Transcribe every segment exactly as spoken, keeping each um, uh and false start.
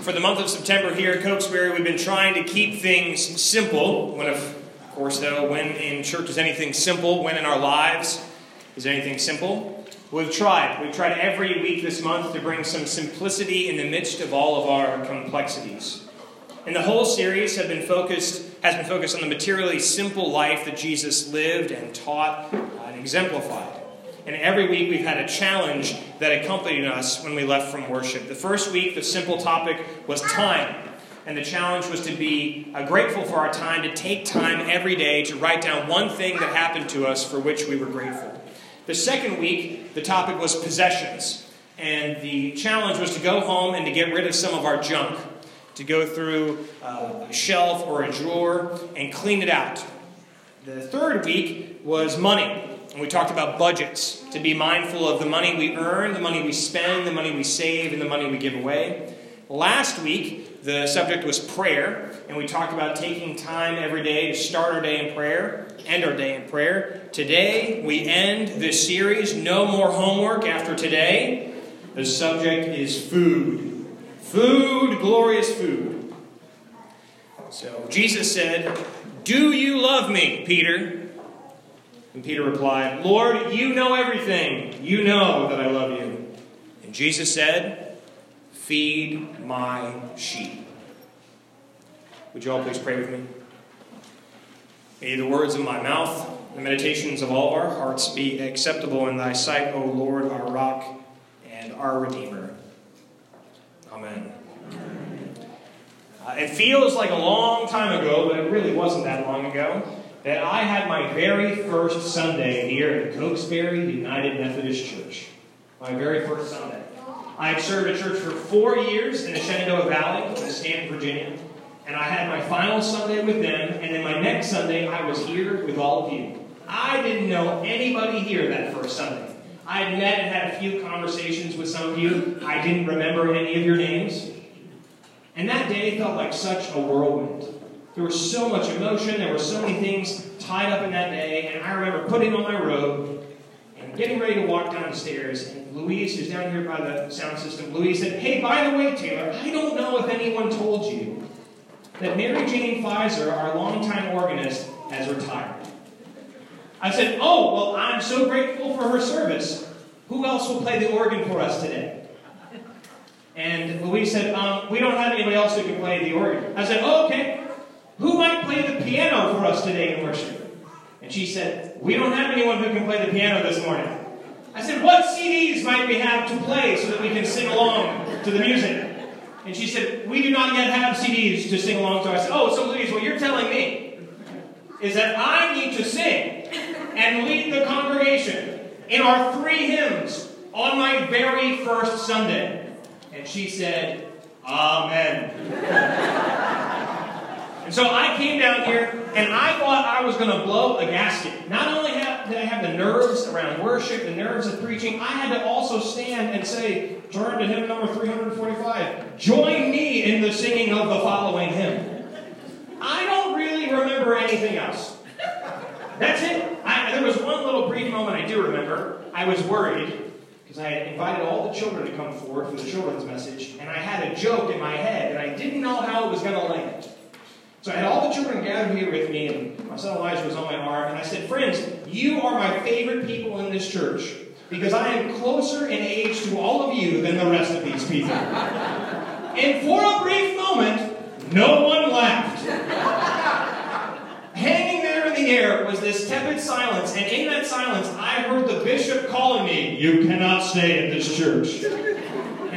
For the month of September here at Cokesbury, we've been trying to keep things simple. When, of course, though, when in church is anything simple, when in our lives is anything simple? We've tried. We've tried every week this month to bring some simplicity in the midst of all of our complexities. And the whole series have been focused, has been focused on the materially simple life that Jesus lived and taught and exemplified. And every week we've had a challenge that accompanied us when we left from worship. The first week, the simple topic was time. And the challenge was to be uh, grateful for our time, to take time every day to write down one thing that happened to us for which we were grateful. The second week, the topic was possessions. And the challenge was to go home and to get rid of some of our junk. To go through uh, a shelf or a drawer and clean it out. The third week was money. And we talked about budgets, to be mindful of the money we earn, the money we spend, the money we save, and the money we give away. Last week, the subject was prayer, and we talked about taking time every day to start our day in prayer, end our day in prayer. Today, we end this series, No More Homework After Today. The subject is food. Food, glorious food. So Jesus said, "Do you love me, Peter?" And Peter replied, "Lord, you know everything. You know that I love you." And Jesus said, "Feed my sheep." Would you all please pray with me? May the words of my mouth, the meditations of all of our hearts be acceptable in thy sight, O Lord, our rock and our redeemer. Amen. Uh, it feels like a long time ago, but it really wasn't that long ago, that I had my very first Sunday here at the Cokesbury United Methodist Church. My very first Sunday. I had served at church for four years in the Shenandoah Valley in Stanton, Virginia. And I had my final Sunday with them, and then my next Sunday I was here with all of you. I didn't know anybody here that first Sunday. I had met and had a few conversations with some of you. I didn't remember any of your names. And that day felt like such a whirlwind. There was so much emotion, there were so many things tied up in that day, and I remember putting on my robe and getting ready to walk downstairs, and Louise, who's down here by the sound system, Louise said, "Hey, by the way, Taylor, I don't know if anyone told you that Mary Jane Pfizer, our longtime organist, has retired." I said, "Oh, well, I'm so grateful for her service. Who else will play the organ for us today?" And Louise said, um, "We don't have anybody else who can play the organ." I said, "Oh, okay. Who might play the piano for us today in worship?" And she said, "We don't have anyone who can play the piano this morning." I said, "What C Ds might we have to play so that we can sing along to the music?" And she said, "We do not yet have C Ds to sing along to." I said, "Oh, so Louise, what you're telling me is that I need to sing and lead the congregation in our three hymns on my very first Sunday." And she said, "Amen." And so I came down here, and I thought I was going to blow a gasket. Not only have, did I have the nerves around worship, the nerves of preaching, I had to also stand and say, turn to hymn number three forty-five, "Join me in the singing of the following hymn." I don't really remember anything else. That's it. I, there was one little brief moment I do remember. I was worried, because I had invited all the children to come forward for the children's message, and I had a joke in my head, and I didn't know how it was going to land. So I had all the children gathered here with me, and my son Elijah was on my arm, and I said, "Friends, you are my favorite people in this church, because I am closer in age to all of you than the rest of these people." And for a brief moment, no one laughed. Hanging there in the air was this tepid silence, and in that silence, I heard the bishop calling me, "You cannot stay in this church."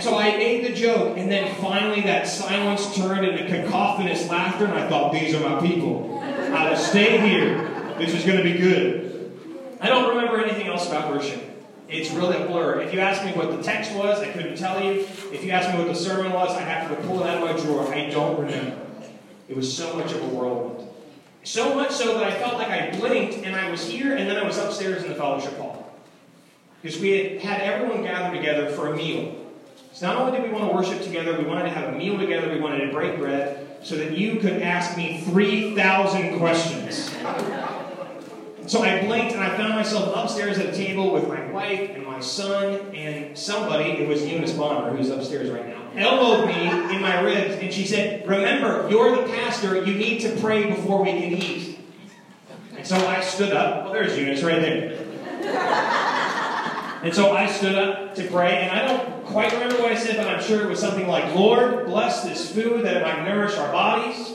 So I made the joke, and then finally that silence turned into cacophonous laughter, and I thought, these are my people. I will stay here. This is going to be good. I don't remember anything else about worship. It's really a blur. If you ask me what the text was, I couldn't tell you. If you ask me what the sermon was, I have to pull it out of my drawer. I don't remember. It was so much of a whirlwind. So much so that I felt like I blinked, and I was here, and then I was upstairs in the fellowship hall. Because we had had everyone gathered together for a meal. So not only did we want to worship together, we wanted to have a meal together, we wanted to break bread, so that you could ask me three thousand questions. So I blinked and I found myself upstairs at a table with my wife and my son and somebody, it was Eunice Bonner, who's upstairs right now, elbowed me in my And she said, remember, you're the pastor. You need to pray before we can eat. And so I stood up. Well, there's Eunice right there. And so I stood up to pray. And I don't quite remember what I said, but I'm sure it was something like, Lord, bless this food that it might nourish our bodies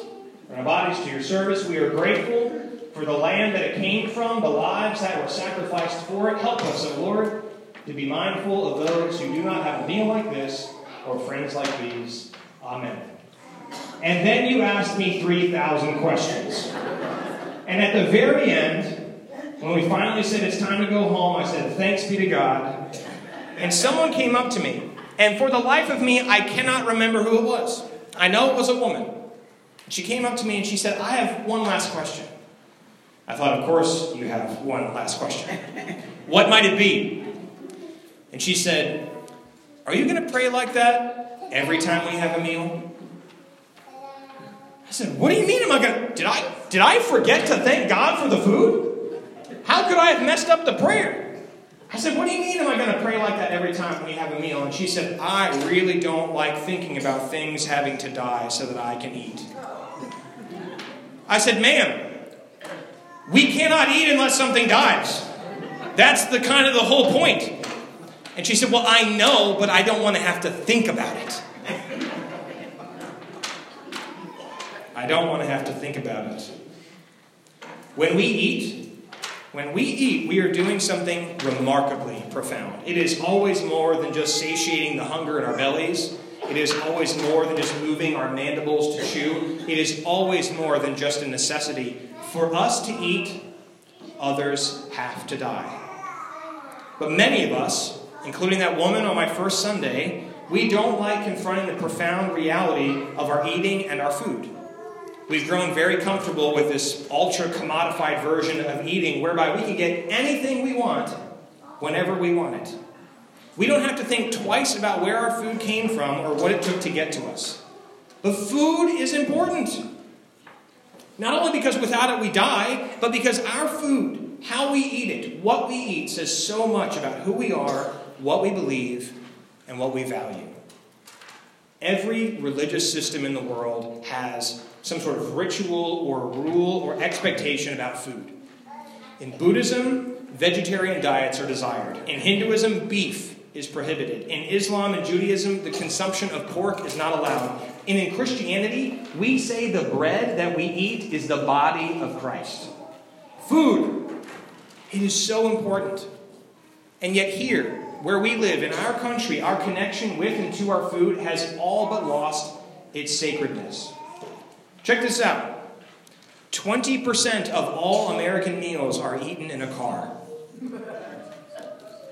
and our bodies to your service. We are grateful for the land that it came from, the lives that were sacrificed for it. Help us, O Lord, to be mindful of those who do not have a meal like this or friends like these. Amen. And then you asked me three thousand questions. And at the very end, when we finally said it's time to go home, I said, thanks be to God. And someone came up to me. And for the life of me, I cannot remember who it was. I know it was a woman. She came up to me and she said, I have one last question. I thought, of course, you have one last question. What might it be? And she said, are you going to pray like that every time we have a meal? I said, what do you mean am I going to? Did I, did I forget to thank God for the food? How could I have messed up the prayer? I said, what do you mean am I going to pray like that every time we have a meal? And she said, I really don't like thinking about things having to die so that I can eat. I said, ma'am, we cannot eat unless something dies. That's the kind of the whole point. And she said, well, I know, but I don't want to have to think about it. I don't want to have to think about it. When we eat, when we eat, we are doing something remarkably profound. It is always more than just satiating the hunger in our bellies. It is always more than just moving our mandibles to chew. It is always more than just a necessity. For us to eat, others have to die. But many of us, including that woman on my first Sunday, we don't like confronting the profound reality of our eating and our food. We've grown very comfortable with this ultra-commodified version of eating whereby we can get anything we want whenever we want it. We don't have to think twice about where our food came from or what it took to get to us. But food is important. Not only because without it we die, but because our food, how we eat it, what we eat, says so much about who we are, what we believe, and what we value. Every religious system in the world has some sort of ritual or rule or expectation about food. In Buddhism, vegetarian diets are desired. In Hinduism, beef is prohibited. In Islam and Judaism, the consumption of pork is not allowed. And in Christianity, we say the bread that we eat is the body of Christ. Food, it is so important. And yet here, where we live, in our country, our connection with and to our food has all but lost its sacredness. Check this out. twenty percent of all American meals are eaten in a car.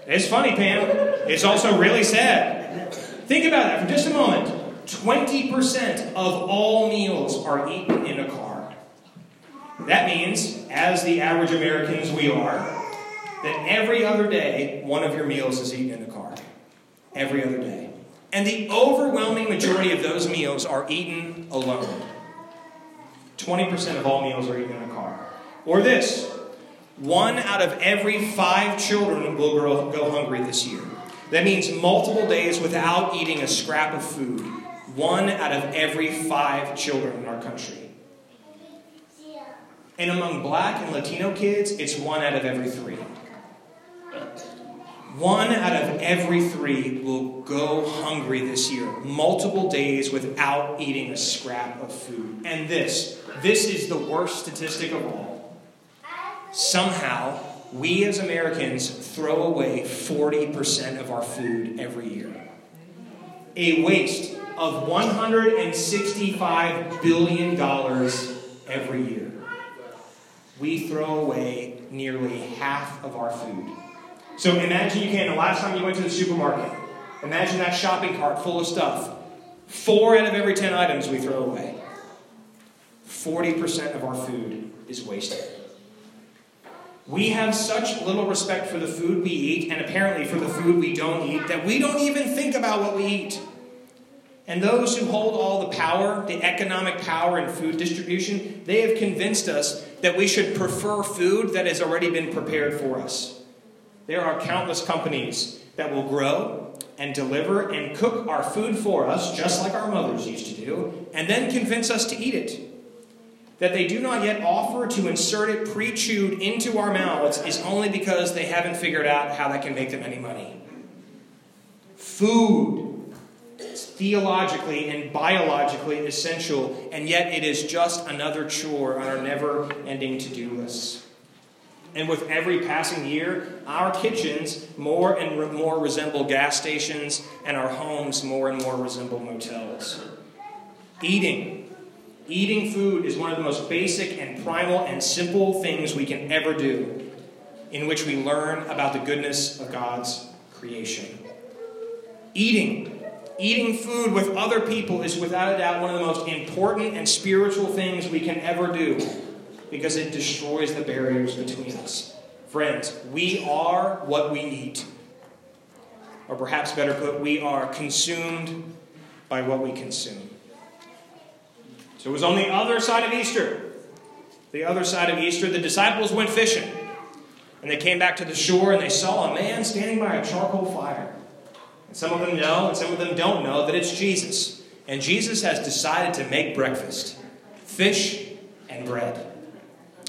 It's funny, Pam. It's also really sad. Think about that for just a moment. twenty percent of all meals are eaten in a car. That means, as the average Americans we are, that every other day, one of your meals is eaten in a car. Every other day. And the overwhelming majority of those meals are eaten alone. twenty percent of all meals are eaten in a car. Or this. One out of every five children will grow, go hungry this year. That means multiple days without eating a scrap of food. One out of every five children in our country. And among black and Latino kids, it's one out of every three. One out of every three will go hungry this year. Multiple days without eating a scrap of food. And this, this is the worst statistic of all. Somehow, we as Americans throw away forty percent of our food every year. A waste of one hundred sixty-five billion dollars every year. We throw away nearly half of our food. So imagine you can, the last time you went to the supermarket, imagine that shopping cart full of stuff. Four out of every ten items we throw away. forty percent of our food is wasted. We have such little respect for the food we eat, and apparently for the food we don't eat, that we don't even think about what we eat. And those who hold all the power, the economic power in food distribution, they have convinced us that we should prefer food that has already been prepared for us. There are countless companies that will grow, and deliver and cook our food for us, just like our mothers used to do, and then convince us to eat it. That they do not yet offer to insert it pre-chewed into our mouths is only because they haven't figured out how that can make them any money. Food is theologically and biologically essential, and yet it is just another chore on our never-ending to-do list. And with every passing year, our kitchens more and re- more resemble gas stations, and our homes more and more resemble motels. Eating. Eating food is one of the most basic and primal and simple things we can ever do, in which we learn about the goodness of God's creation. Eating. Eating food with other people is without a doubt one of the most important and spiritual things we can ever do, because it destroys the barriers between us. Friends, we are what we eat. Or perhaps better put, we are consumed by what we consume. So it was on the other side of Easter. The other side of Easter, the disciples went fishing. And they came back to the shore and they saw a man standing by a charcoal fire. And some of them know and some of them don't know that it's Jesus. And Jesus has decided to make breakfast. Fish and bread.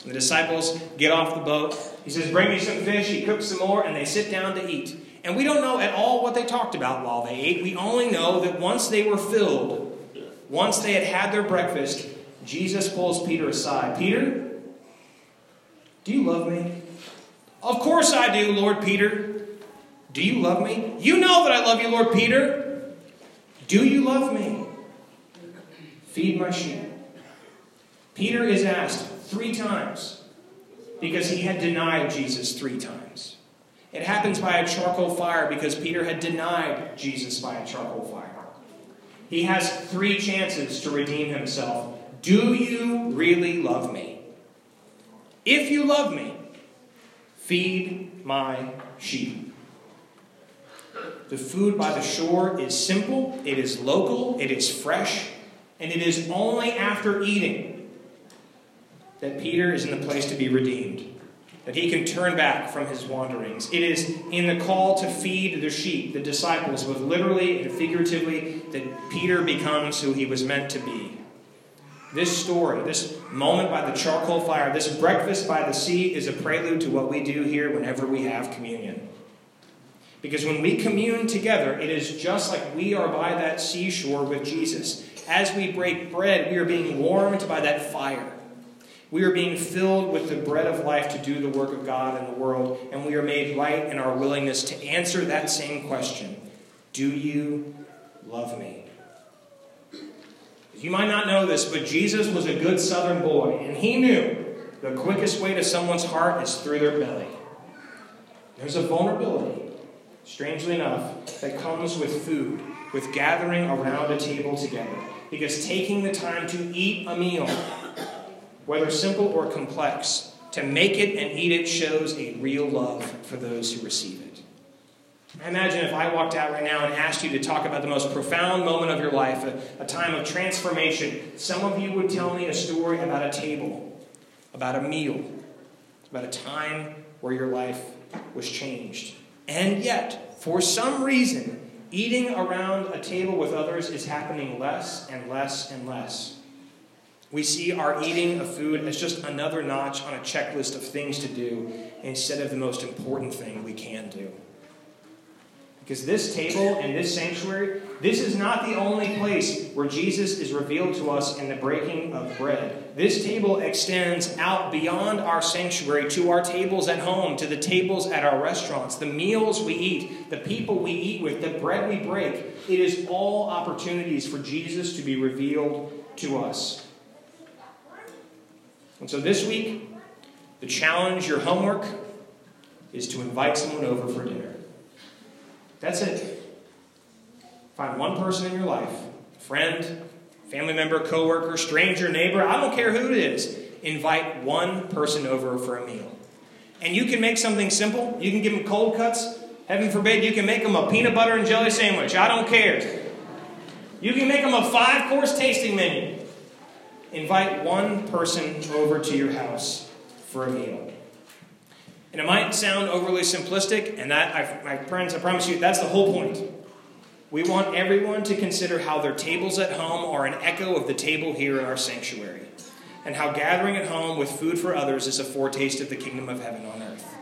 The disciples get off the boat. He says, bring me some fish. He cooks some more, and they sit down to eat. And we don't know at all what they talked about while they ate. We only know that once they were filled, once they had had their breakfast, Jesus pulls Peter aside. Peter, do you love me? Of course I do, Lord Peter. Do you love me? You know that I love you, Lord Peter. Do you love me? Feed my sheep. Peter is asked three times, because he had denied Jesus three times. It happens by a charcoal fire because Peter had denied Jesus by a charcoal fire. He has three chances to redeem himself. Do you really love me? If you love me, feed my sheep. The food by the shore is simple, it is local, it is fresh, and it is only after eating that Peter is in the place to be redeemed, that he can turn back from his wanderings. It is in the call to feed the sheep, the disciples, both literally and figuratively, that Peter becomes who he was meant to be. This story, this moment by the charcoal fire, this breakfast by the sea is a prelude to what we do here whenever we have communion. Because when we commune together, it is just like we are by that seashore with Jesus. As we break bread, we are being warmed by that fire. We are being filled with the bread of life to do the work of God in the world, and we are made light in our willingness to answer that same question. Do you love me? You might not know this, but Jesus was a good Southern boy, and he knew the quickest way to someone's heart is through their belly. There's a vulnerability, strangely enough, that comes with food, with gathering around a table together, because taking the time to eat a meal, whether simple or complex, to make it and eat it shows a real love for those who receive it. I imagine if I walked out right now and asked you to talk about the most profound moment of your life, a, a time of transformation, some of you would tell me a story about a table, about a meal, about a time where your life was changed. And yet, for some reason, eating around a table with others is happening less and less and less. We see our eating of food as just another notch on a checklist of things to do instead of the most important thing we can do. Because this table and this sanctuary, this is not the only place where Jesus is revealed to us in the breaking of bread. This table extends out beyond our sanctuary to our tables at home, to the tables at our restaurants, the meals we eat, the people we eat with, the bread we break. It is all opportunities for Jesus to be revealed to us. And so this week, the challenge, your homework, is to invite someone over for dinner. That's it. Find one person in your life, friend, family member, coworker, stranger, neighbor, I don't care who it is. Invite one person over for a meal. And you can make something simple. You can give them cold cuts. Heaven forbid, you can make them a peanut butter and jelly sandwich. I don't care. You can make them a five-course tasting menu. Invite one person over to your house for a meal. And it might sound overly simplistic, and that, I, my friends, I promise you, that's the whole point. We want everyone to consider how their tables at home are an echo of the table here in our sanctuary, and how gathering at home with food for others is a foretaste of the kingdom of heaven on earth.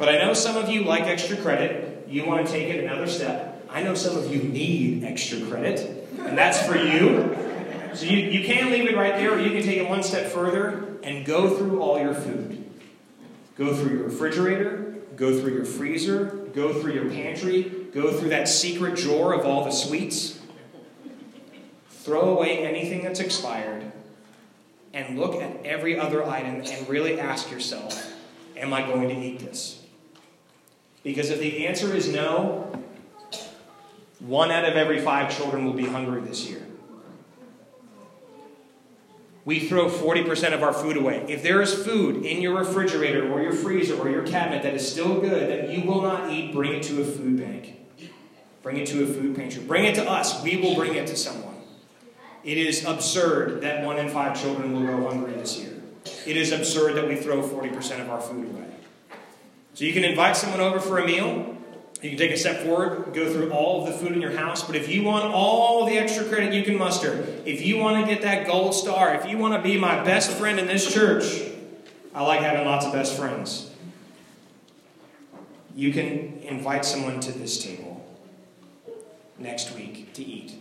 But I know some of you like extra credit. You want to take it another step. I know some of you need extra credit, and that's for you. So you, you can leave it right there, or you can take it one step further and go through all your food. Go through your refrigerator, go through your freezer, go through your pantry, go through that secret drawer of all the sweets. Throw away anything that's expired and look at every other item and really ask yourself, am I going to eat this? Because if the answer is no, one out of every five children will be hungry this year. We throw forty percent of our food away. If there is food in your refrigerator or your freezer or your cabinet that is still good that you will not eat, bring it to a food bank. Bring it to a food pantry. Bring it to us. We will bring it to someone. It is absurd that one in five children will go hungry this year. It is absurd that we throw forty percent of our food away. So you can invite someone over for a meal. You can take a step forward, go through all of the food in your house. But if you want all the extra credit you can muster, if you want to get that gold star, if you want to be my best friend in this church, I like having lots of best friends. You can invite someone to this table next week to eat.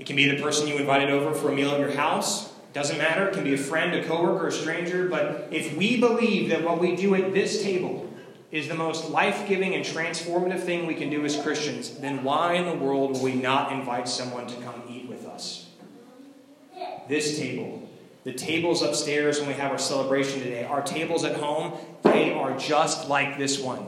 It can be the person you invited over for a meal at your house. Doesn't matter. It can be a friend, a coworker, a stranger. But if we believe that what we do at this table is the most life-giving and transformative thing we can do as Christians, then why in the world will we not invite someone to come eat with us? This table, the tables upstairs when we have our celebration today, our tables at home, they are just like this one.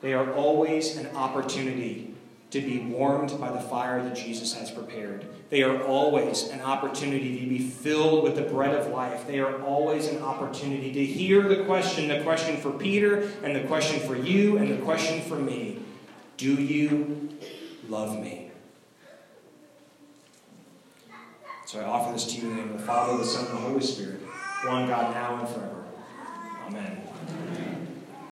They are always an opportunity to be warmed by the fire that Jesus has prepared. They are always an opportunity to be filled with the bread of life. They are always an opportunity to hear the question, the question for Peter, and the question for you, and the question for me. Do you love me? So I offer this to you in the name of the Father, the Son, and the Holy Spirit, one God, now and forever. Amen. Amen.